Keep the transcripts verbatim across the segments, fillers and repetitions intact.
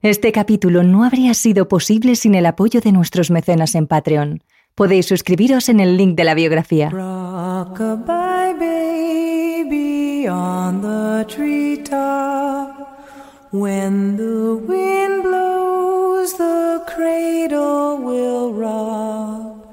Este capítulo no habría sido posible sin el apoyo de nuestros mecenas en Patreon. Podéis suscribiros en el link de la biografía. Rock-a-bye, baby, on the treetop. When the wind blows, the cradle will rock.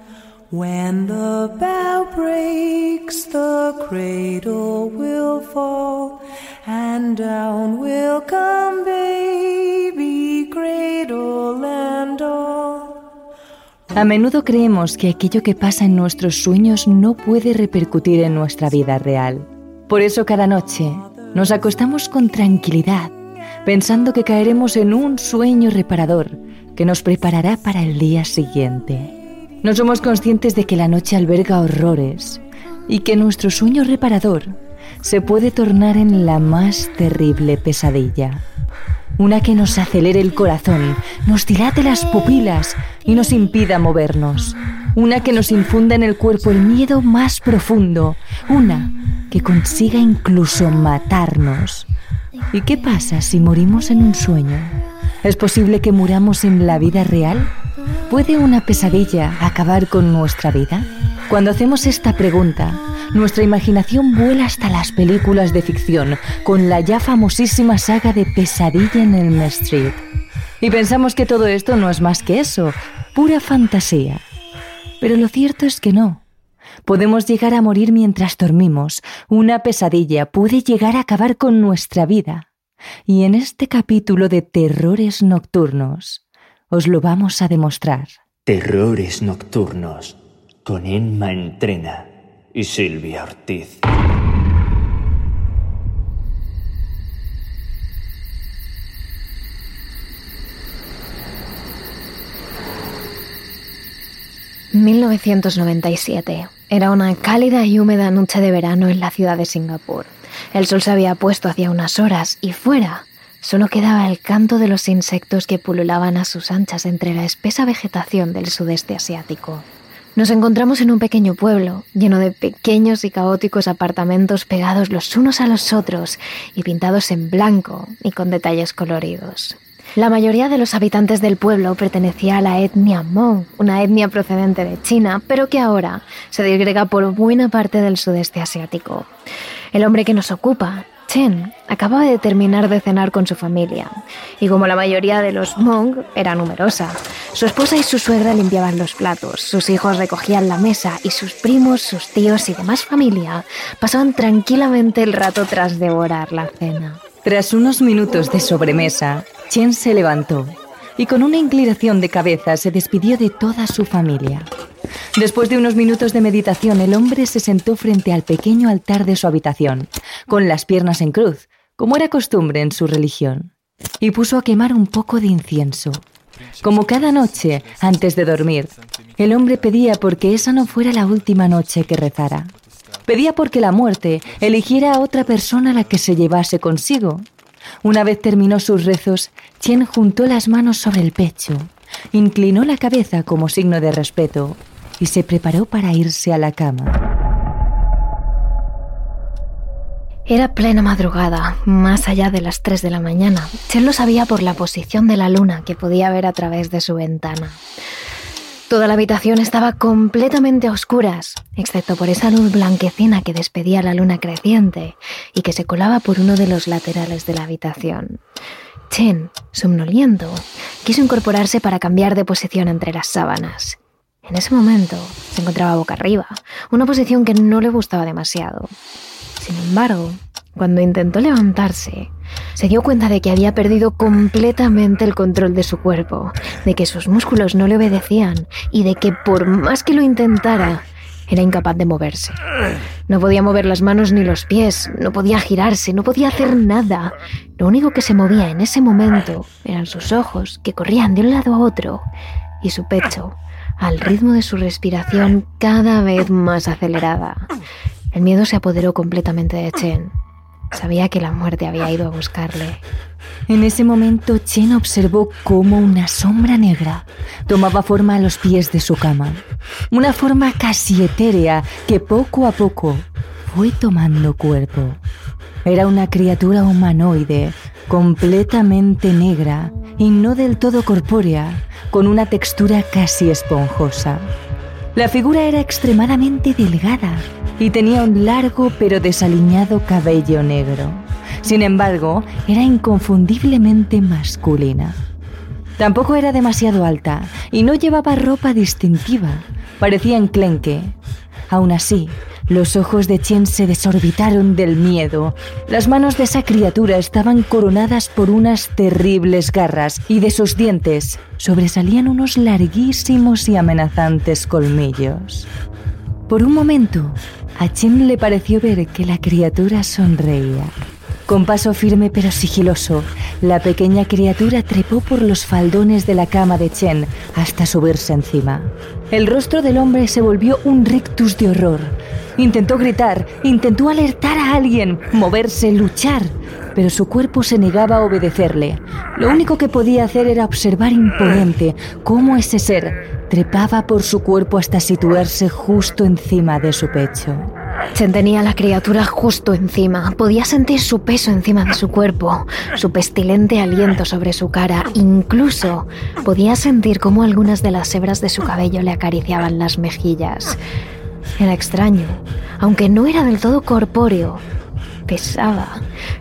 When the bough breaks, the cradle will fall. And down will come baby, cradle and all. A menudo creemos que aquello que pasa en nuestros sueños no puede repercutir en nuestra vida real. Por eso cada noche nos acostamos con tranquilidad, pensando que caeremos en un sueño reparador que nos preparará para el día siguiente. No somos conscientes de que la noche alberga horrores y que nuestro sueño reparador se puede tornar en la más terrible pesadilla. Una que nos acelere el corazón, nos dilate las pupilas y nos impida movernos. Una que nos infunda en el cuerpo el miedo más profundo. Una que consiga incluso matarnos. ¿Y qué pasa si morimos en un sueño? ¿Es posible que muramos en la vida real? ¿Puede una pesadilla acabar con nuestra vida? Cuando hacemos esta pregunta, nuestra imaginación vuela hasta las películas de ficción, con la ya famosísima saga de Pesadilla en Elm Street. Y pensamos que todo esto no es más que eso, pura fantasía. Pero lo cierto es que no. Podemos llegar a morir mientras dormimos. Una pesadilla puede llegar a acabar con nuestra vida. Y en este capítulo de Terrores Nocturnos, os lo vamos a demostrar. Terrores Nocturnos, con Emma Entrena y Silvia Ortiz. mil novecientos noventa y siete. Era una cálida y húmeda noche de verano en la ciudad de Singapur. El sol se había puesto hacía unas horas y fuera solo quedaba el canto de los insectos que pululaban a sus anchas entre la espesa vegetación del sudeste asiático. Nos encontramos en un pequeño pueblo, lleno de pequeños y caóticos apartamentos pegados los unos a los otros y pintados en blanco y con detalles coloridos. La mayoría de los habitantes del pueblo pertenecía a la etnia Hmong, una etnia procedente de China, pero que ahora se disgrega por buena parte del sudeste asiático. El hombre que nos ocupa, Chen, acababa de terminar de cenar con su familia, y como la mayoría de los Hmong, era numerosa. Su esposa y su suegra limpiaban los platos, sus hijos recogían la mesa y sus primos, sus tíos y demás familia pasaban tranquilamente el rato tras devorar la cena. Tras unos minutos de sobremesa, Chen se levantó y con una inclinación de cabeza se despidió de toda su familia. Después de unos minutos de meditación, el hombre se sentó frente al pequeño altar de su habitación, con las piernas en cruz, como era costumbre en su religión, y puso a quemar un poco de incienso. Como cada noche, antes de dormir, el hombre pedía porque esa no fuera la última noche que rezara. Pedía porque la muerte eligiera a otra persona a la que se llevase consigo. Una vez terminó sus rezos, Chen juntó las manos sobre el pecho, inclinó la cabeza como signo de respeto y se preparó para irse a la cama. Era plena madrugada, más allá de las tres de la mañana. Chen lo sabía por la posición de la luna que podía ver a través de su ventana. Toda la habitación estaba completamente a oscuras, excepto por esa luz blanquecina que despedía la luna creciente y que se colaba por uno de los laterales de la habitación. Chen, somnoliento, quiso incorporarse para cambiar de posición entre las sábanas. En ese momento se encontraba boca arriba, una posición que no le gustaba demasiado. Sin embargo, cuando intentó levantarse, se dio cuenta de que había perdido completamente el control de su cuerpo, de que sus músculos no le obedecían y de que por más que lo intentara, Era incapaz de moverse. No podía mover las manos ni los pies, no podía girarse, no podía hacer nada. Lo único que se movía en ese momento eran sus ojos, que corrían de un lado a otro, y su pecho, al ritmo de su respiración cada vez más acelerada. El miedo se apoderó completamente de Chen. Sabía que la muerte había ido a buscarle. En ese momento, Chen observó cómo una sombra negra tomaba forma a los pies de su cama. Una forma casi etérea que poco a poco fue tomando cuerpo. Era una criatura humanoide, completamente negra y no del todo corpórea, con una textura casi esponjosa. La figura era extremadamente delgada y tenía un largo pero desaliñado cabello negro. Sin embargo, era inconfundiblemente masculina. Tampoco era demasiado alta y no llevaba ropa distintiva. Parecía enclenque. Aún así, los ojos de Chen se desorbitaron del miedo. Las manos de esa criatura estaban coronadas por unas terribles garras y de sus dientes sobresalían unos larguísimos y amenazantes colmillos. Por un momento, a Chen le pareció ver que la criatura sonreía. Con paso firme pero sigiloso, la pequeña criatura trepó por los faldones de la cama de Chen hasta subirse encima. El rostro del hombre se volvió un rictus de horror. Intentó gritar, intentó alertar a alguien, moverse, luchar, pero su cuerpo se negaba a obedecerle. Lo único que podía hacer era observar imponente cómo ese ser trepaba por su cuerpo hasta situarse justo encima de su pecho. Chen tenía a la criatura justo encima. Podía sentir su peso encima de su cuerpo, su pestilente aliento sobre su cara. Incluso podía sentir cómo algunas de las hebras de su cabello le acariciaban las mejillas. Era extraño. Aunque no era del todo corpóreo, pesaba.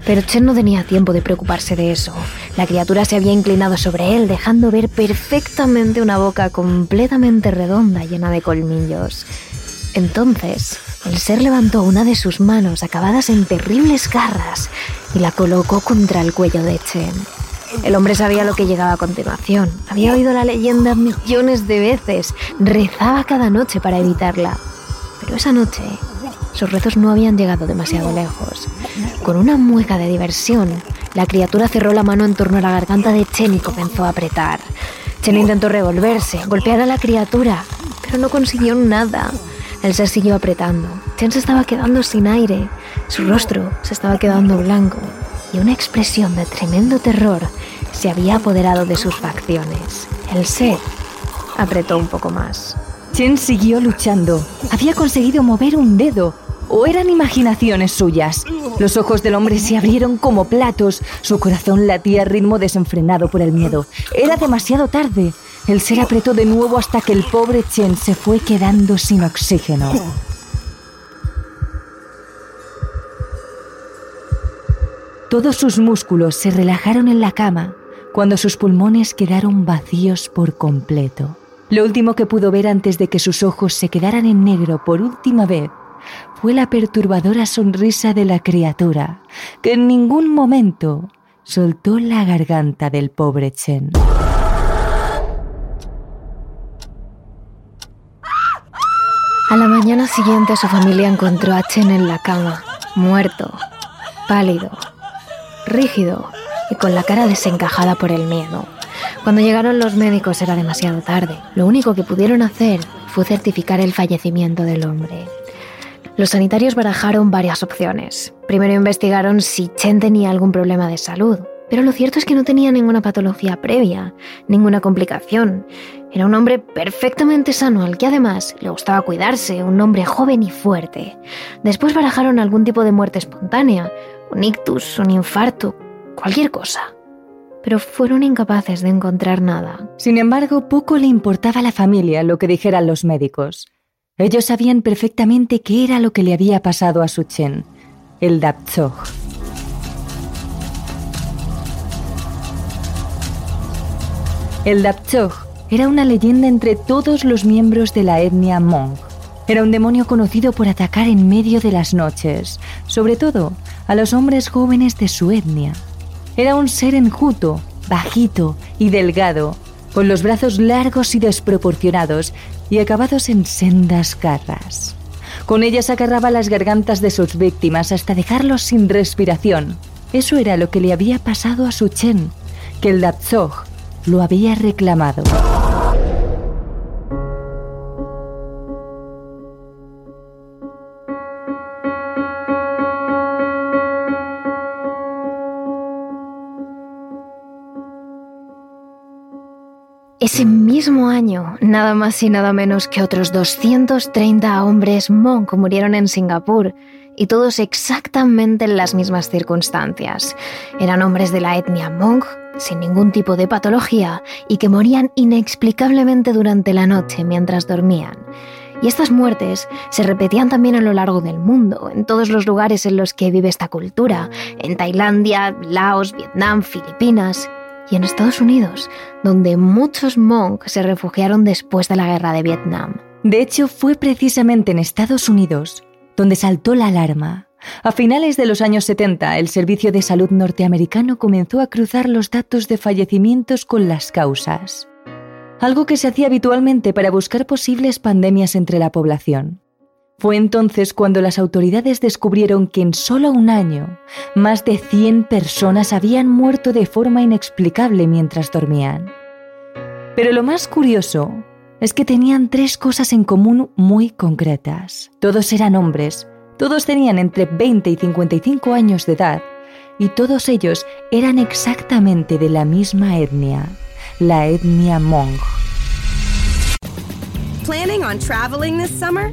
Pero Chen no tenía tiempo de preocuparse de eso. La criatura se había inclinado sobre él, dejando ver perfectamente una boca completamente redonda, llena de colmillos. Entonces, el ser levantó una de sus manos acabadas en terribles garras y la colocó contra el cuello de Chen. El hombre sabía lo que llegaba a continuación. Había oído la leyenda millones de veces. Rezaba cada noche para evitarla. Pero esa noche, sus rezos no habían llegado demasiado lejos. Con una mueca de diversión, la criatura cerró la mano en torno a la garganta de Chen y comenzó a apretar. Chen intentó revolverse, golpear a la criatura, pero no consiguió nada. El ser siguió apretando. Chen se estaba quedando sin aire. Su rostro se estaba quedando blanco y una expresión de tremendo terror se había apoderado de sus facciones. El ser apretó un poco más. Chen siguió luchando. Había conseguido mover un dedo. ¿O eran imaginaciones suyas? Los ojos del hombre se abrieron como platos. Su corazón latía a ritmo desenfrenado por el miedo. Era demasiado tarde. El ser apretó de nuevo hasta que el pobre Chen se fue quedando sin oxígeno. Todos sus músculos se relajaron en la cama cuando sus pulmones quedaron vacíos por completo. Lo último que pudo ver antes de que sus ojos se quedaran en negro por última vez fue la perturbadora sonrisa de la criatura, que en ningún momento soltó la garganta del pobre Chen. A la mañana siguiente su familia encontró a Chen en la cama, muerto, pálido, rígido y con la cara desencajada por el miedo. Cuando llegaron los médicos era demasiado tarde. Lo único que pudieron hacer fue certificar el fallecimiento del hombre. Los sanitarios barajaron varias opciones. Primero investigaron si Chen tenía algún problema de salud, pero lo cierto es que no tenía ninguna patología previa, ninguna complicación. Era un hombre perfectamente sano, al que además le gustaba cuidarse, un hombre joven y fuerte. Después barajaron algún tipo de muerte espontánea, un ictus, un infarto, cualquier cosa. Pero fueron incapaces de encontrar nada. Sin embargo, poco le importaba a la familia lo que dijeran los médicos. Ellos sabían perfectamente qué era lo que le había pasado a su Chen, el Dab Tsog. El Dab Tsog era una leyenda entre todos los miembros de la etnia Hmong. Era un demonio conocido por atacar en medio de las noches, sobre todo a los hombres jóvenes de su etnia. Era un ser enjuto, bajito y delgado, con los brazos largos y desproporcionados y acabados en sendas garras. Con ellas agarraba las gargantas de sus víctimas hasta dejarlos sin respiración. Eso era lo que le había pasado a su Chen, que el Dab Tsog lo había reclamado. Ese mismo año, nada más y nada menos que otros doscientos treinta hombres Hmong murieron en Singapur, y todos exactamente en las mismas circunstancias. Eran hombres de la etnia Hmong, sin ningún tipo de patología, y que morían inexplicablemente durante la noche mientras dormían. Y estas muertes se repetían también a lo largo del mundo, en todos los lugares en los que vive esta cultura, en Tailandia, Laos, Vietnam, Filipinas... Y en Estados Unidos, donde muchos Hmong se refugiaron después de la guerra de Vietnam. De hecho, fue precisamente en Estados Unidos donde saltó la alarma. A finales de los años setenta, el Servicio de Salud norteamericano comenzó a cruzar los datos de fallecimientos con las causas, algo que se hacía habitualmente para buscar posibles pandemias entre la población. Fue entonces cuando las autoridades descubrieron que en solo un año, más de cien personas habían muerto de forma inexplicable mientras dormían. Pero lo más curioso es que tenían tres cosas en común muy concretas. Todos eran hombres, todos tenían entre veinte y cincuenta y cinco años de edad, y todos ellos eran exactamente de la misma etnia, la etnia Hmong. Planning on traveling this summer?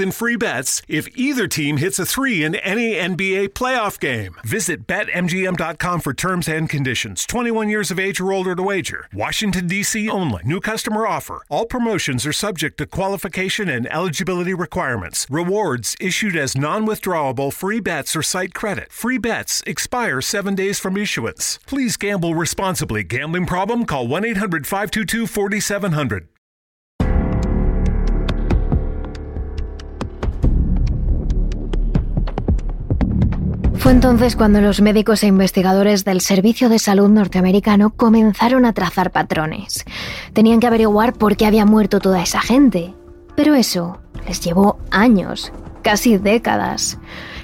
in free bets if either team hits a three in any N B A playoff game. Visit bet M G M dot com for terms and conditions. twenty-one years of age or older to wager. Washington, D C only. New customer offer. All promotions are subject to qualification and eligibility requirements. Rewards issued as non-withdrawable free bets or site credit. Free bets expire seven days from issuance. Please gamble responsibly. Gambling problem? Call one eight hundred five two two four seven zero zero. Fue entonces cuando los médicos e investigadores del Servicio de Salud norteamericano comenzaron a trazar patrones. Tenían que averiguar por qué había muerto toda esa gente. Pero eso les llevó años, casi décadas.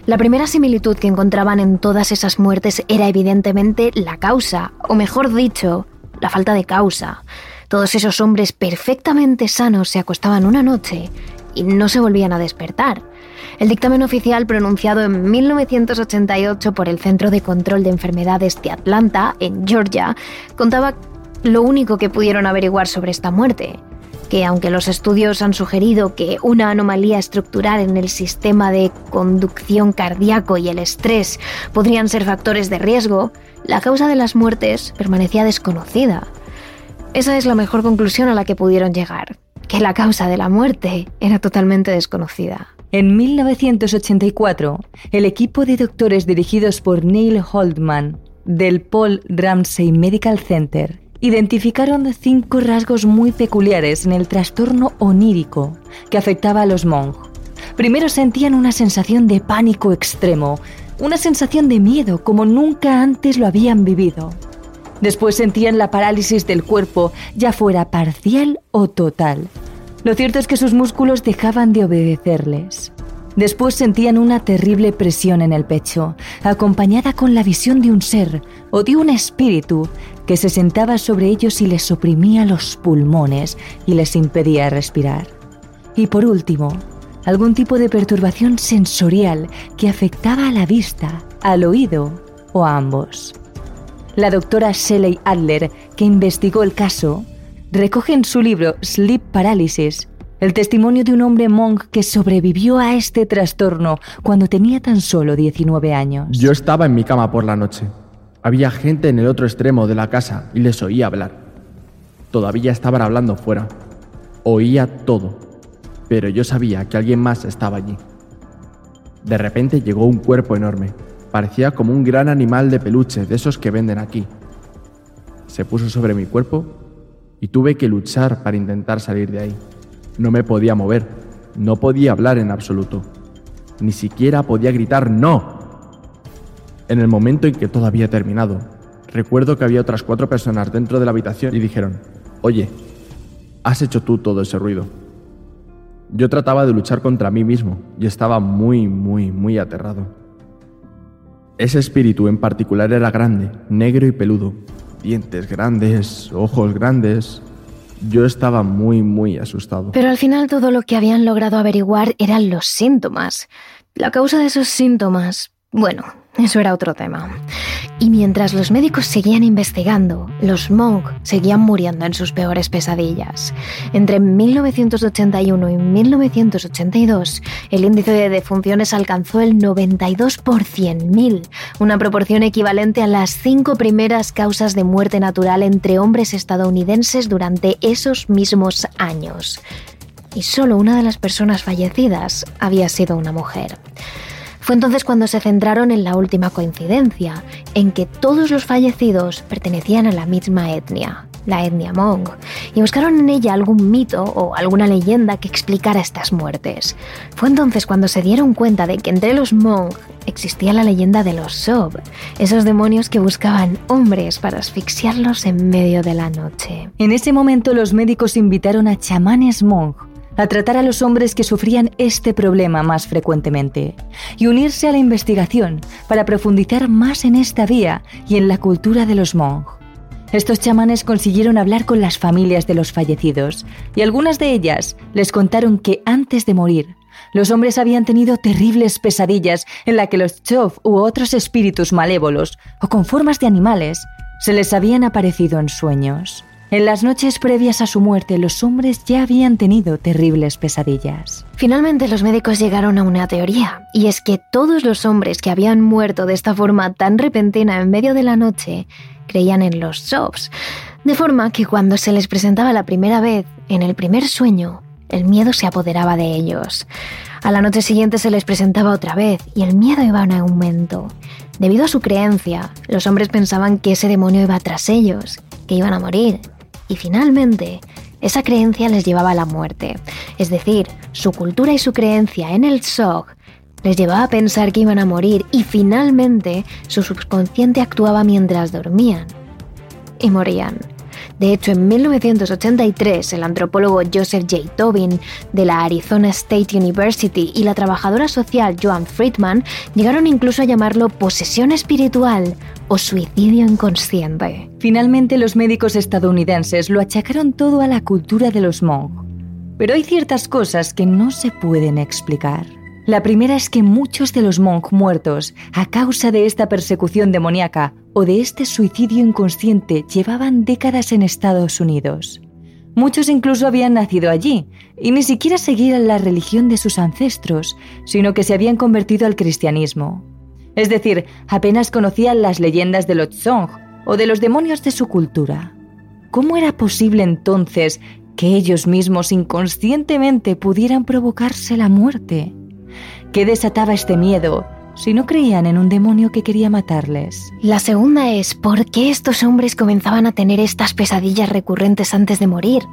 La primera similitud que encontraban en todas esas muertes era evidentemente la causa, o mejor dicho, la falta de causa. Todos esos hombres perfectamente sanos se acostaban una noche y no se volvían a despertar. El dictamen oficial pronunciado en mil novecientos ochenta y ocho por el Centro de Control de Enfermedades de Atlanta, en Georgia, contaba lo único que pudieron averiguar sobre esta muerte, que aunque los estudios han sugerido que una anomalía estructural en el sistema de conducción cardíaco y el estrés podrían ser factores de riesgo, la causa de las muertes permanecía desconocida. Esa es la mejor conclusión a la que pudieron llegar, que la causa de la muerte era totalmente desconocida. En mil novecientos ochenta y cuatro, el equipo de doctores dirigidos por Neil Holdman del Paul Ramsey Medical Center identificaron cinco rasgos muy peculiares en el trastorno onírico que afectaba a los Hmong. Primero, sentían una sensación de pánico extremo, una sensación de miedo como nunca antes lo habían vivido. Después sentían la parálisis del cuerpo, ya fuera parcial o total. Lo cierto es que sus músculos dejaban de obedecerles. Después sentían una terrible presión en el pecho, acompañada con la visión de un ser o de un espíritu que se sentaba sobre ellos y les oprimía los pulmones y les impedía respirar. Y por último, algún tipo de perturbación sensorial que afectaba a la vista, al oído o a ambos. La doctora Shelley Adler, que investigó el caso, recoge en su libro Sleep Paralysis el testimonio de un hombre Hmong que sobrevivió a este trastorno cuando tenía tan solo diecinueve años. Yo estaba en mi cama por la noche. Había gente en el otro extremo de la casa y les oía hablar. Todavía estaban hablando fuera. Oía todo, pero yo sabía que alguien más estaba allí. De repente llegó un cuerpo enorme. Parecía como un gran animal de peluche, de esos que venden aquí. Se puso sobre mi cuerpo y tuve que luchar para intentar salir de ahí. No me podía mover, no podía hablar en absoluto. Ni siquiera podía gritar ¡no! En el momento en que todo había terminado, recuerdo que había otras cuatro personas dentro de la habitación y dijeron: «Oye, has hecho tú todo ese ruido». Yo trataba de luchar contra mí mismo y estaba muy, muy, muy aterrado. Ese espíritu en particular era grande, negro y peludo. Dientes grandes, ojos grandes. Yo estaba muy, muy asustado. Pero al final todo lo que habían logrado averiguar eran los síntomas. La causa de esos síntomas, bueno, eso era otro tema. Y mientras los médicos seguían investigando, los Hmong seguían muriendo en sus peores pesadillas. Entre mil novecientos ochenta y uno y mil novecientos ochenta y dos, el índice de defunciones alcanzó el noventa y dos por cien mil, una proporción equivalente a las cinco primeras causas de muerte natural entre hombres estadounidenses durante esos mismos años. Y solo una de las personas fallecidas había sido una mujer. Fue entonces cuando se centraron en la última coincidencia, en que todos los fallecidos pertenecían a la misma etnia, la etnia Hmong, y buscaron en ella algún mito o alguna leyenda que explicara estas muertes. Fue entonces cuando se dieron cuenta de que entre los Hmong existía la leyenda de los Sob, esos demonios que buscaban hombres para asfixiarlos en medio de la noche. En ese momento los médicos invitaron a chamanes Hmong a tratar a los hombres que sufrían este problema más frecuentemente y unirse a la investigación para profundizar más en esta vía y en la cultura de los Hmong. Estos chamanes consiguieron hablar con las familias de los fallecidos y algunas de ellas les contaron que antes de morir, los hombres habían tenido terribles pesadillas en las que los chof u otros espíritus malévolos o con formas de animales se les habían aparecido en sueños. En las noches previas a su muerte, los hombres ya habían tenido terribles pesadillas. Finalmente, los médicos llegaron a una teoría, y es que todos los hombres que habían muerto de esta forma tan repentina en medio de la noche creían en los sobs, de forma que cuando se les presentaba la primera vez, en el primer sueño, el miedo se apoderaba de ellos. A la noche siguiente se les presentaba otra vez y el miedo iba en aumento. Debido a su creencia, los hombres pensaban que ese demonio iba tras ellos, que iban a morir. Y finalmente, esa creencia les llevaba a la muerte. Es decir, su cultura y su creencia en el Tsog les llevaba a pensar que iban a morir y finalmente su subconsciente actuaba mientras dormían. Y morían. De hecho, en mil novecientos ochenta y tres, el antropólogo Joseph J. Tobin de la Arizona State University y la trabajadora social Joan Friedman llegaron incluso a llamarlo posesión espiritual o suicidio inconsciente. Finalmente, los médicos estadounidenses lo achacaron todo a la cultura de los Hmong. Pero hay ciertas cosas que no se pueden explicar. La primera es que muchos de los Hmong muertos, a causa de esta persecución demoníaca o de este suicidio inconsciente, llevaban décadas en Estados Unidos. Muchos incluso habían nacido allí y ni siquiera seguían la religión de sus ancestros, sino que se habían convertido al cristianismo. Es decir, apenas conocían las leyendas de los Tsong o de los demonios de su cultura. ¿Cómo era posible entonces que ellos mismos inconscientemente pudieran provocarse la muerte? ¿Qué desataba este miedo si no creían en un demonio que quería matarles? La segunda es por qué estos hombres comenzaban a tener estas pesadillas recurrentes antes de morir.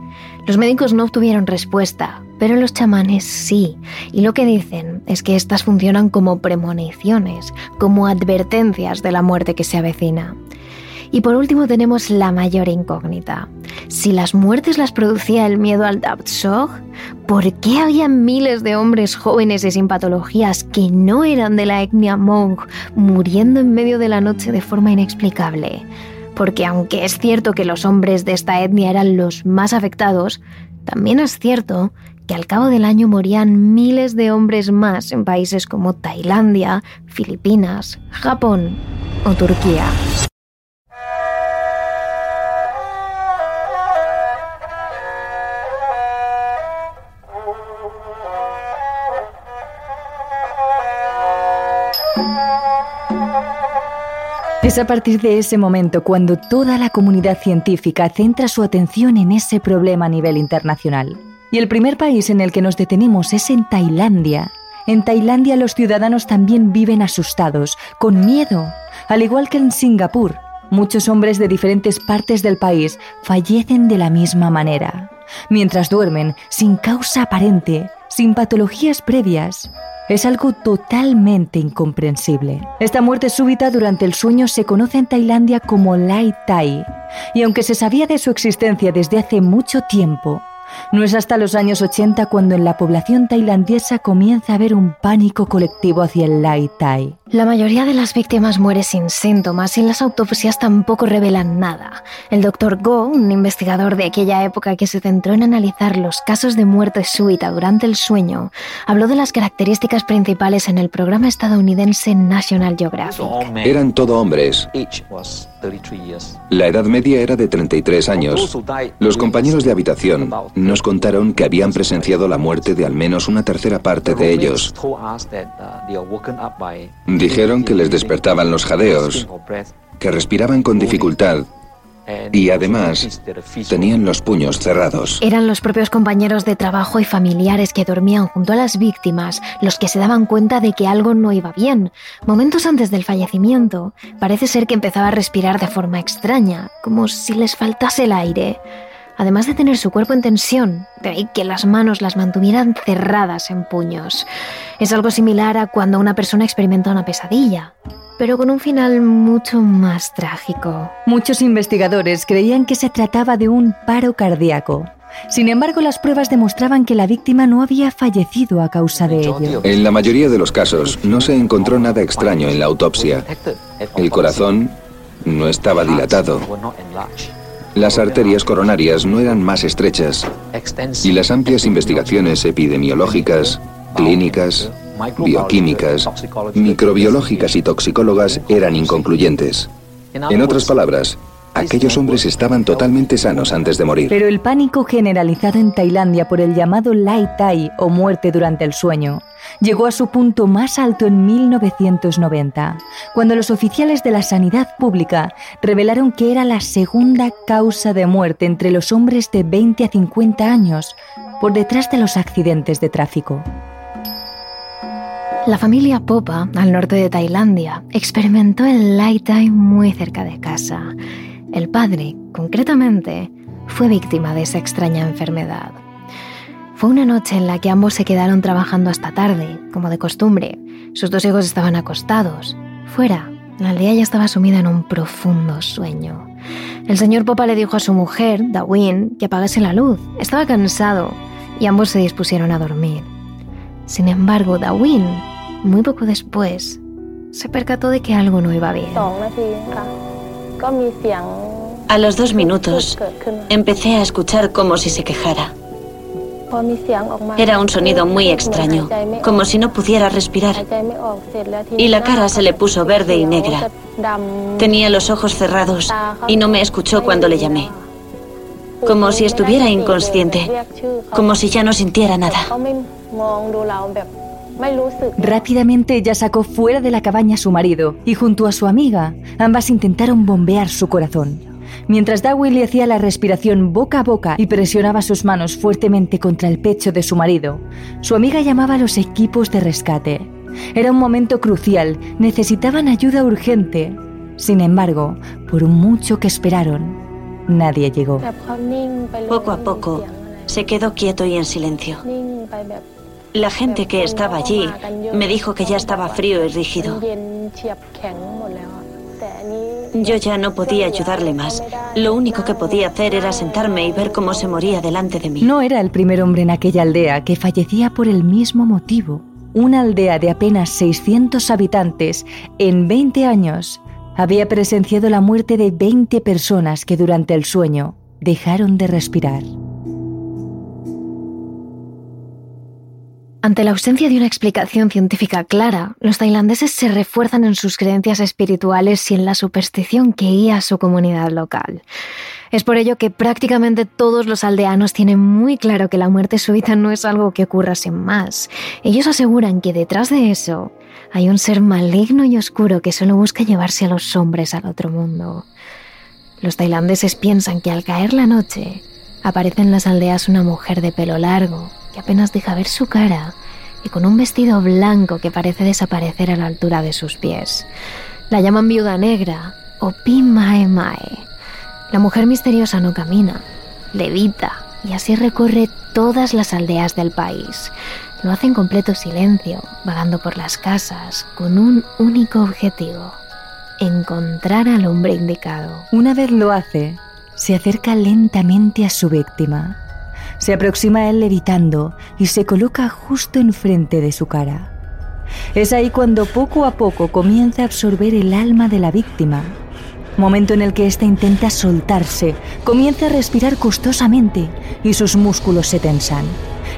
Los médicos no obtuvieron respuesta, pero los chamanes sí. Y lo que dicen es que estas funcionan como premoniciones, como advertencias de la muerte que se avecina. Y por último tenemos la mayor incógnita. Si las muertes las producía el miedo al Dab Tsog, ¿por qué había miles de hombres jóvenes y sin patologías que no eran de la etnia Hmong muriendo en medio de la noche de forma inexplicable? Porque aunque es cierto que los hombres de esta etnia eran los más afectados, también es cierto que al cabo del año morían miles de hombres más en países como Tailandia, Filipinas, Japón o Turquía. Es a partir de ese momento cuando toda la comunidad científica centra su atención en ese problema a nivel internacional. Y el primer país en el que nos detenemos es en Tailandia. En Tailandia los ciudadanos también viven asustados, con miedo, al igual que en Singapur. Muchos hombres de diferentes partes del país fallecen de la misma manera, mientras duermen, sin causa aparente, sin patologías previas. Es algo totalmente incomprensible. Esta muerte súbita durante el sueño se conoce en Tailandia como Lai-Thai, y aunque se sabía de su existencia desde hace mucho tiempo, no es hasta los años ochenta cuando en la población tailandesa comienza a haber un pánico colectivo hacia el Lai-Thai. La mayoría de las víctimas muere sin síntomas y las autopsias tampoco revelan nada. El doctor Go, un investigador de aquella época que se centró en analizar los casos de muerte súbita durante el sueño, habló de las características principales en el programa estadounidense National Geographic. Eran todo hombres. La edad media era de treinta y tres años. Los compañeros de habitación nos contaron que habían presenciado la muerte de al menos una tercera parte de ellos. Dijeron que les despertaban los jadeos, que respiraban con dificultad y además tenían los puños cerrados. Eran los propios compañeros de trabajo y familiares que dormían junto a las víctimas los que se daban cuenta de que algo no iba bien. Momentos antes del fallecimiento, parece ser que empezaba a respirar de forma extraña, como si les faltase el aire. Además de tener su cuerpo en tensión, de ahí que las manos las mantuvieran cerradas en puños. Es algo similar a cuando una persona experimenta una pesadilla, pero con un final mucho más trágico. Muchos investigadores creían que se trataba de un paro cardíaco. Sin embargo, las pruebas demostraban que la víctima no había fallecido a causa de ello. En la mayoría de los casos, no se encontró nada extraño en la autopsia. El corazón no estaba dilatado. Las arterias coronarias no eran más estrechas y las amplias investigaciones epidemiológicas, clínicas, bioquímicas, microbiológicas y toxicólogas eran inconcluyentes. En otras palabras, aquellos hombres estaban totalmente sanos antes de morir. Pero el pánico generalizado en Tailandia por el llamado Lai-Thai o muerte durante el sueño llegó a su punto más alto en mil novecientos noventa, cuando los oficiales de la sanidad pública revelaron que era la segunda causa de muerte entre los hombres de veinte a cincuenta años, por detrás de los accidentes de tráfico. La familia Popa, al norte de Tailandia, experimentó el Lai-Thai muy cerca de casa. El padre, concretamente, fue víctima de esa extraña enfermedad. Fue una noche en la que ambos se quedaron trabajando hasta tarde, como de costumbre. Sus dos hijos estaban acostados. Fuera, la aldea ya estaba sumida en un profundo sueño. El señor Popa le dijo a su mujer, Dawi, que apagase la luz. Estaba cansado y ambos se dispusieron a dormir. Sin embargo, Dawi, muy poco después, se percató de que algo no iba bien. A los dos minutos, empecé a escuchar como si se quejara. Era un sonido muy extraño, como si no pudiera respirar. Y la cara se le puso verde y negra. Tenía los ojos cerrados y no me escuchó cuando le llamé. Como si estuviera inconsciente, como si ya no sintiera nada. Rápidamente ella sacó fuera de la cabaña a su marido y junto a su amiga, ambas intentaron bombear su corazón. Mientras Dawi le hacía la respiración boca a boca y presionaba sus manos fuertemente contra el pecho de su marido, su amiga llamaba a los equipos de rescate. Era un momento crucial, necesitaban ayuda urgente. Sin embargo, por mucho que esperaron, nadie llegó. Poco a poco, se quedó quieto y en silencio. La gente que estaba allí me dijo que ya estaba frío y rígido. Yo ya no podía ayudarle más. Lo único que podía hacer era sentarme y ver cómo se moría delante de mí. No era el primer hombre en aquella aldea que fallecía por el mismo motivo. Una aldea de apenas seiscientos habitantes, en veinte años, había presenciado la muerte de veinte personas que durante el sueño dejaron de respirar. Ante la ausencia de una explicación científica clara, los tailandeses se refuerzan en sus creencias espirituales y en la superstición que guía a su comunidad local. Es por ello que prácticamente todos los aldeanos tienen muy claro que la muerte súbita no es algo que ocurra sin más. Ellos aseguran que detrás de eso hay un ser maligno y oscuro que solo busca llevarse a los hombres al otro mundo. Los tailandeses piensan que al caer la noche, aparece en las aldeas una mujer de pelo largo, que apenas deja ver su cara y con un vestido blanco que parece desaparecer a la altura de sus pies. La llaman viuda negra o pi mae mae. La mujer misteriosa no camina, levita y así recorre todas las aldeas del país. Lo hace en completo silencio, vagando por las casas con un único objetivo: encontrar al hombre indicado. Una vez lo hace, se acerca lentamente a su víctima. Se aproxima a él levitando y se coloca justo enfrente de su cara. Es ahí cuando poco a poco comienza a absorber el alma de la víctima. Momento en el que ésta intenta soltarse, comienza a respirar costosamente y sus músculos se tensan.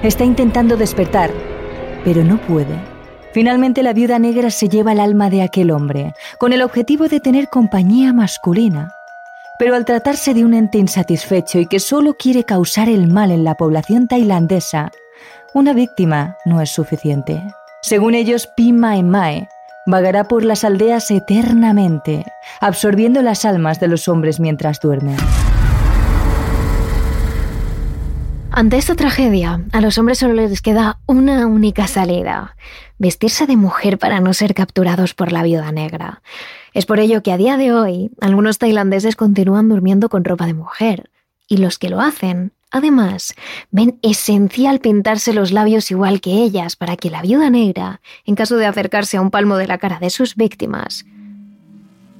Está intentando despertar, pero no puede. Finalmente la viuda negra se lleva el alma de aquel hombre, con el objetivo de tener compañía masculina. Pero al tratarse de un ente insatisfecho y que solo quiere causar el mal en la población tailandesa, una víctima no es suficiente. Según ellos, Pi Mae Mae vagará por las aldeas eternamente, absorbiendo las almas de los hombres mientras duermen. Ante esta tragedia, a los hombres solo les queda una única salida: vestirse de mujer para no ser capturados por la viuda negra. Es por ello que a día de hoy, algunos tailandeses continúan durmiendo con ropa de mujer. Y los que lo hacen, además, ven esencial pintarse los labios igual que ellas para que la viuda negra, en caso de acercarse a un palmo de la cara de sus víctimas,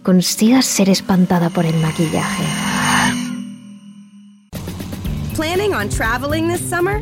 consiga ser espantada por el maquillaje. Planning on traveling this summer?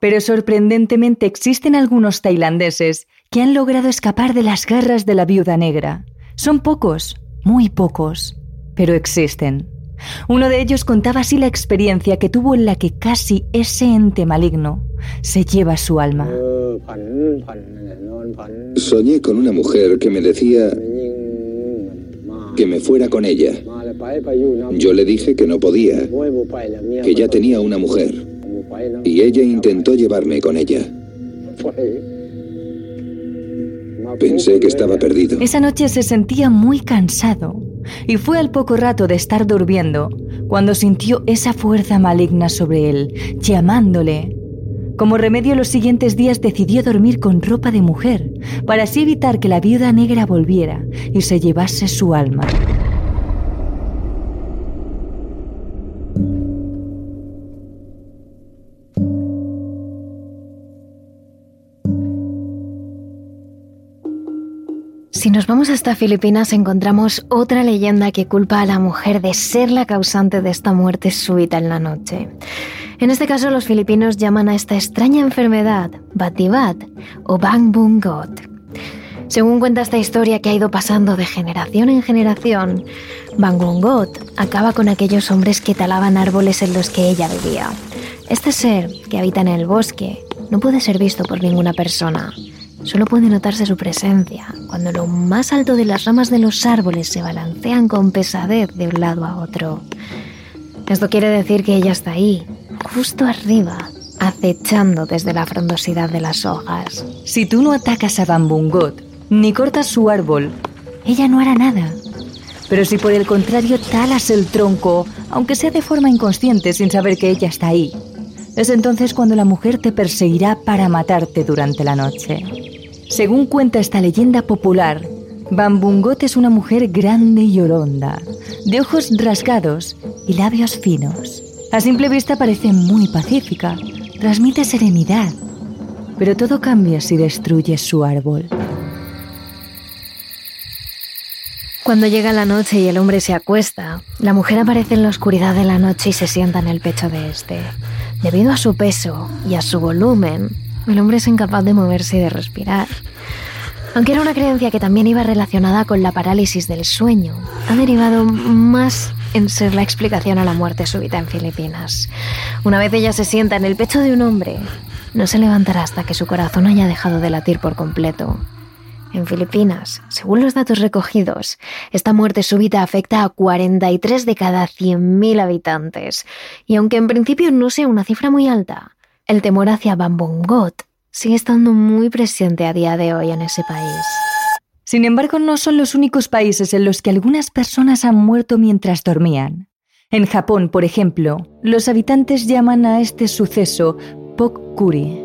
Pero sorprendentemente existen algunos tailandeses que han logrado escapar de las garras de la viuda negra. Son pocos, muy pocos, pero existen. Uno de ellos contaba así la experiencia que tuvo en la que casi ese ente maligno se lleva su alma. Soñé con una mujer que me decía que me fuera con ella. Yo le dije que no podía, que ya tenía una mujer. Y ella intentó llevarme con ella. Pensé que estaba perdido. Esa noche se sentía muy cansado y fue al poco rato de estar durmiendo cuando sintió esa fuerza maligna sobre él, llamándole. Como remedio, los siguientes días decidió dormir con ropa de mujer para así evitar que la viuda negra volviera y se llevase su alma. Si nos vamos hasta Filipinas, encontramos otra leyenda que culpa a la mujer de ser la causante de esta muerte súbita en la noche. En este caso, los filipinos llaman a esta extraña enfermedad batibat o Bangbungot. Según cuenta esta historia que ha ido pasando de generación en generación, Bangbungot acaba con aquellos hombres que talaban árboles en los que ella vivía. Este ser, que habita en el bosque, no puede ser visto por ninguna persona. Solo puede notarse su presencia cuando lo más alto de las ramas de los árboles se balancean con pesadez de un lado a otro. Esto quiere decir que ella está ahí, justo arriba, acechando desde la frondosidad de las hojas. Si tú no atacas a Bangbungot ni cortas su árbol, ella no hará nada. Pero si por el contrario talas el tronco, aunque sea de forma inconsciente sin saber que ella está ahí, es entonces cuando la mujer te perseguirá para matarte durante la noche. Según cuenta esta leyenda popular, Bangbungot es una mujer grande y oronda, de ojos rasgados y labios finos. A simple vista parece muy pacífica, transmite serenidad, pero todo cambia si destruyes su árbol. Cuando llega la noche y el hombre se acuesta, la mujer aparece en la oscuridad de la noche y se sienta en el pecho de este. Debido a su peso y a su volumen, el hombre es incapaz de moverse y de respirar. Aunque era una creencia que también iba relacionada con la parálisis del sueño, ha derivado más en ser la explicación a la muerte súbita en Filipinas. Una vez ella se sienta en el pecho de un hombre, no se levantará hasta que su corazón haya dejado de latir por completo. En Filipinas, según los datos recogidos, esta muerte súbita afecta a cuarenta y tres de cada cien mil habitantes. Y aunque en principio no sea una cifra muy alta, el temor hacia Bangbungot sigue estando muy presente a día de hoy en ese país. Sin embargo, no son los únicos países en los que algunas personas han muerto mientras dormían. En Japón, por ejemplo, los habitantes llaman a este suceso Pokkuri.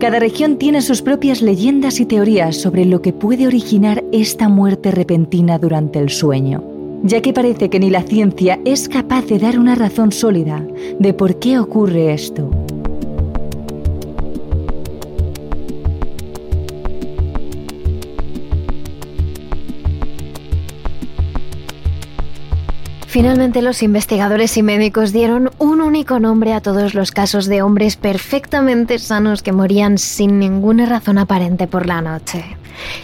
Cada región tiene sus propias leyendas y teorías sobre lo que puede originar esta muerte repentina durante el sueño, ya que parece que ni la ciencia es capaz de dar una razón sólida de por qué ocurre esto. Finalmente, los investigadores y médicos dieron un único nombre a todos los casos de hombres perfectamente sanos que morían sin ninguna razón aparente por la noche.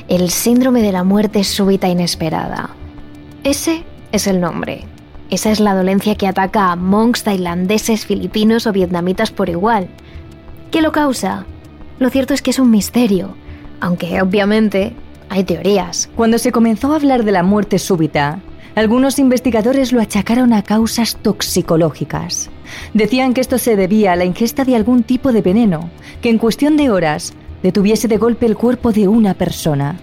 El síndrome de la muerte súbita inesperada. Ese es el nombre. Esa es la dolencia que ataca a Hmongs, tailandeses, filipinos o vietnamitas por igual. ¿Qué lo causa? Lo cierto es que es un misterio, aunque obviamente hay teorías. Cuando se comenzó a hablar de la muerte súbita, algunos investigadores lo achacaron a causas toxicológicas. Decían que esto se debía a la ingesta de algún tipo de veneno, que en cuestión de horas detuviese de golpe el cuerpo de una persona.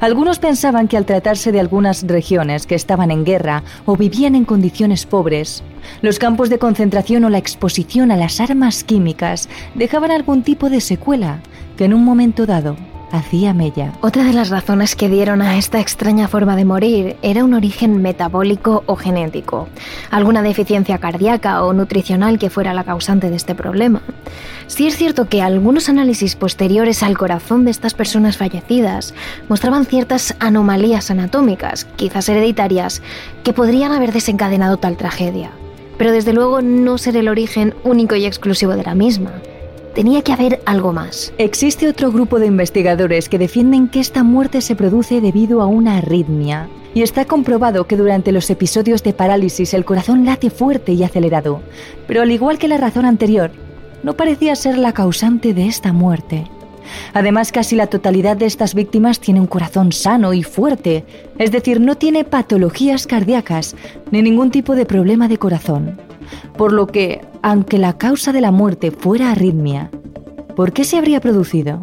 Algunos pensaban que al tratarse de algunas regiones que estaban en guerra o vivían en condiciones pobres, los campos de concentración o la exposición a las armas químicas dejaban algún tipo de secuela que en un momento dado hacía mella. Otra de las razones que dieron a esta extraña forma de morir era un origen metabólico o genético, alguna deficiencia cardíaca o nutricional que fuera la causante de este problema. Sí es cierto que algunos análisis posteriores al corazón de estas personas fallecidas mostraban ciertas anomalías anatómicas, quizás hereditarias, que podrían haber desencadenado tal tragedia, pero desde luego no ser el origen único y exclusivo de la misma. Tenía que haber algo más. Existe otro grupo de investigadores que defienden que esta muerte se produce debido a una arritmia. Y está comprobado que durante los episodios de parálisis el corazón late fuerte y acelerado. Pero al igual que la razón anterior, no parecía ser la causante de esta muerte. Además, casi la totalidad de estas víctimas tiene un corazón sano y fuerte. Es decir, no tiene patologías cardíacas ni ningún tipo de problema de corazón. Por lo que, aunque la causa de la muerte fuera arritmia, ¿por qué se habría producido?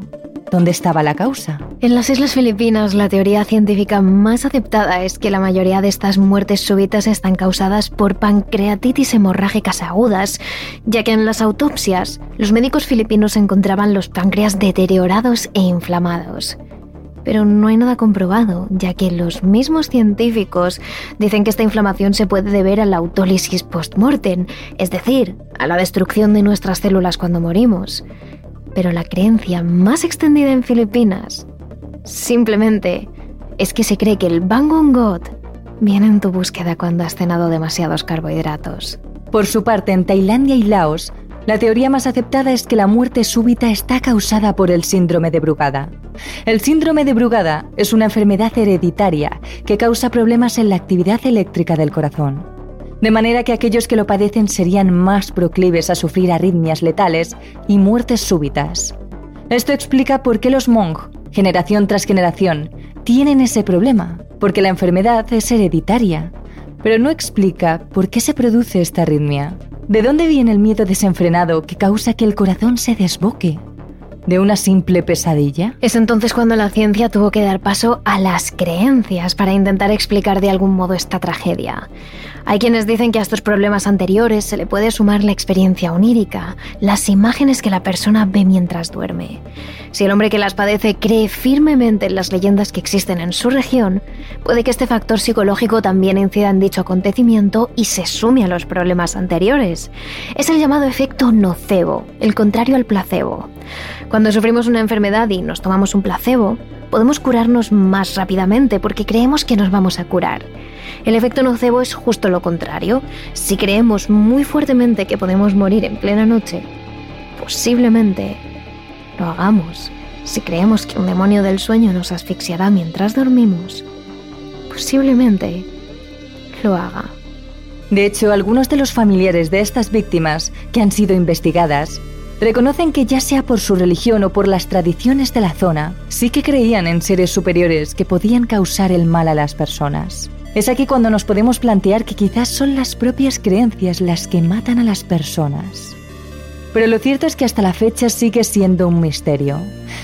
¿Dónde estaba la causa? En las Islas Filipinas, la teoría científica más aceptada es que la mayoría de estas muertes súbitas están causadas por pancreatitis hemorrágicas agudas, ya que en las autopsias, los médicos filipinos encontraban los páncreas deteriorados e inflamados. Pero no hay nada comprobado, ya que los mismos científicos dicen que esta inflamación se puede deber a la autólisis post-mortem, es decir, a la destrucción de nuestras células cuando morimos. Pero la creencia más extendida en Filipinas, simplemente, es que se cree que el Bangbungot viene en tu búsqueda cuando has cenado demasiados carbohidratos. Por su parte, en Tailandia y Laos, la teoría más aceptada es que la muerte súbita está causada por el síndrome de Brugada. El síndrome de Brugada es una enfermedad hereditaria que causa problemas en la actividad eléctrica del corazón. De manera que aquellos que lo padecen serían más proclives a sufrir arritmias letales y muertes súbitas. Esto explica por qué los Hmong, generación tras generación, tienen ese problema, porque la enfermedad es hereditaria, pero no explica por qué se produce esta arritmia. ¿De dónde viene el miedo desenfrenado que causa que el corazón se desboque? ¿De una simple pesadilla? Es entonces cuando la ciencia tuvo que dar paso a las creencias para intentar explicar de algún modo esta tragedia. Hay quienes dicen que a estos problemas anteriores se le puede sumar la experiencia onírica, las imágenes que la persona ve mientras duerme. Si el hombre que las padece cree firmemente en las leyendas que existen en su región, puede que este factor psicológico también incida en dicho acontecimiento y se sume a los problemas anteriores. Es el llamado efecto nocebo, el contrario al placebo. Cuando sufrimos una enfermedad y nos tomamos un placebo, podemos curarnos más rápidamente porque creemos que nos vamos a curar. El efecto nocebo es justo lo contrario. Si creemos muy fuertemente que podemos morir en plena noche, posiblemente lo hagamos. Si creemos que un demonio del sueño nos asfixiará mientras dormimos, posiblemente lo haga. De hecho, algunos de los familiares de estas víctimas que han sido investigadas reconocen que, ya sea por su religión o por las tradiciones de la zona, sí que creían en seres superiores que podían causar el mal a las personas. Es aquí cuando nos podemos plantear que quizás son las propias creencias las que matan a las personas. Pero lo cierto es que hasta la fecha sigue siendo un misterio,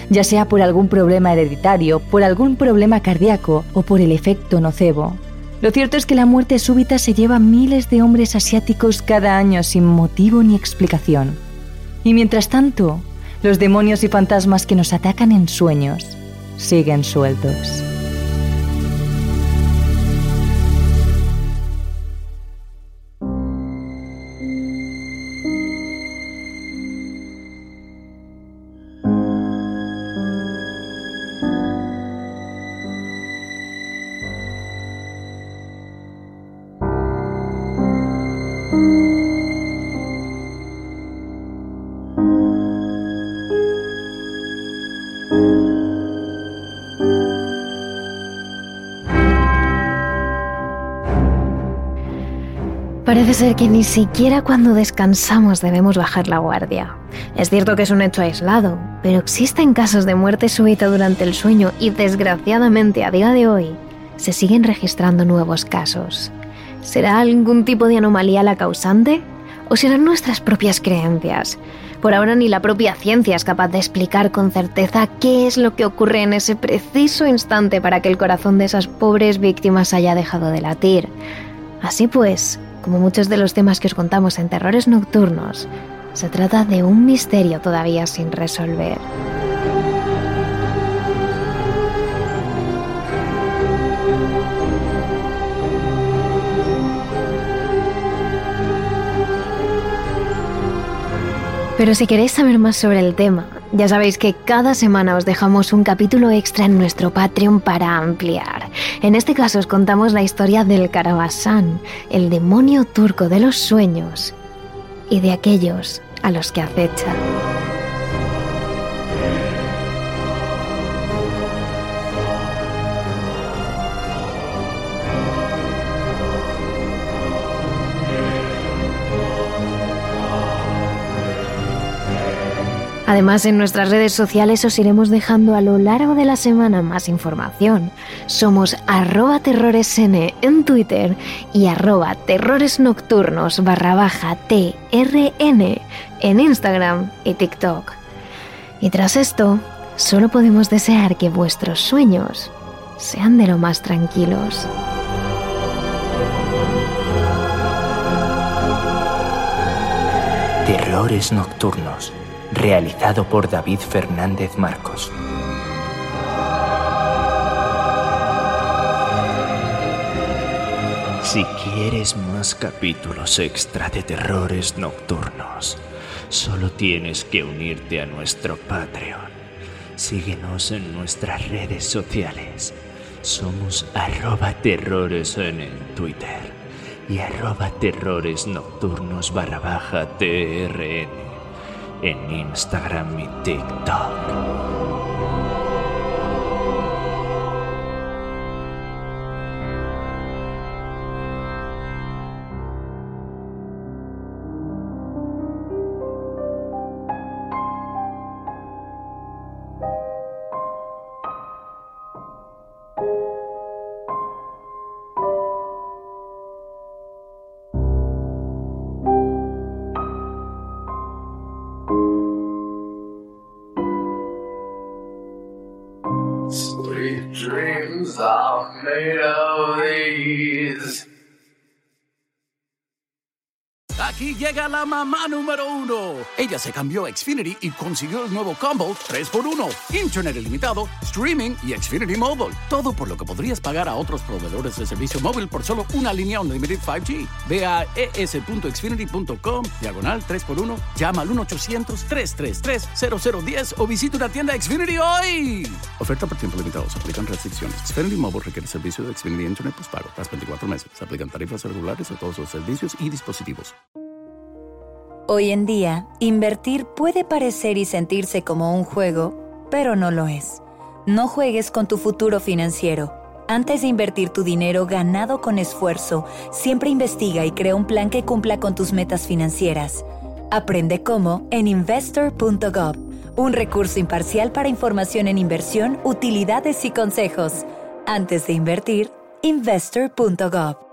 ya sea por algún problema hereditario, por algún problema cardíaco o por el efecto nocebo. Lo cierto es que la muerte súbita se lleva miles de hombres asiáticos cada año sin motivo ni explicación. Y mientras tanto, los demonios y fantasmas que nos atacan en sueños siguen sueltos. Parece ser que ni siquiera cuando descansamos debemos bajar la guardia. Es cierto que es un hecho aislado, pero existen casos de muerte súbita durante el sueño y, desgraciadamente, a día de hoy, se siguen registrando nuevos casos. ¿Será algún tipo de anomalía la causante? ¿O serán nuestras propias creencias? Por ahora ni la propia ciencia es capaz de explicar con certeza qué es lo que ocurre en ese preciso instante para que el corazón de esas pobres víctimas haya dejado de latir. Así pues, como muchos de los temas que os contamos en Terrores Nocturnos, se trata de un misterio todavía sin resolver. Pero si queréis saber más sobre el tema, ya sabéis que cada semana os dejamos un capítulo extra en nuestro Patreon para ampliar. En este caso os contamos la historia del Karabasán, el demonio turco de los sueños y de aquellos a los que acecha. Además, en nuestras redes sociales os iremos dejando a lo largo de la semana más información. Somos arroba terroresn en Twitter y arroba terroresnocturnos barra baja trn en Instagram y TikTok. Y tras esto, solo podemos desear que vuestros sueños sean de lo más tranquilos. Terrores Nocturnos, realizado por David Fernández Marcos. Si quieres más capítulos extra de Terrores Nocturnos, solo tienes que unirte a nuestro Patreon. Síguenos en nuestras redes sociales. Somos arroba terroresn en Twitter y arroba terroresnocturnos barra baja trn en Instagram y TikTok. aquí llega la mamá número uno. Ella se cambió a Xfinity y consiguió el nuevo combo tres por uno. Internet ilimitado, streaming y Xfinity Mobile. Todo por lo que podrías pagar a otros proveedores de servicio móvil por solo una línea Unlimited cinco G. Ve a es punto xfinity punto com, diagonal tres por uno, llama al uno ochocientos, trescientos treinta y tres, cero cero diez o visita una tienda Xfinity hoy. Oferta por tiempo limitado. Se aplican restricciones. Xfinity Mobile requiere servicio de Xfinity Internet postpago tras veinticuatro meses. Se aplican tarifas regulares a todos los servicios y dispositivos. Hoy en día, invertir puede parecer y sentirse como un juego, pero no lo es. No juegues con tu futuro financiero. Antes de invertir tu dinero ganado con esfuerzo, siempre investiga y crea un plan que cumpla con tus metas financieras. Aprende cómo en Investor punto gov, un recurso imparcial para información en inversión, utilidades y consejos. Antes de invertir, Investor punto gov.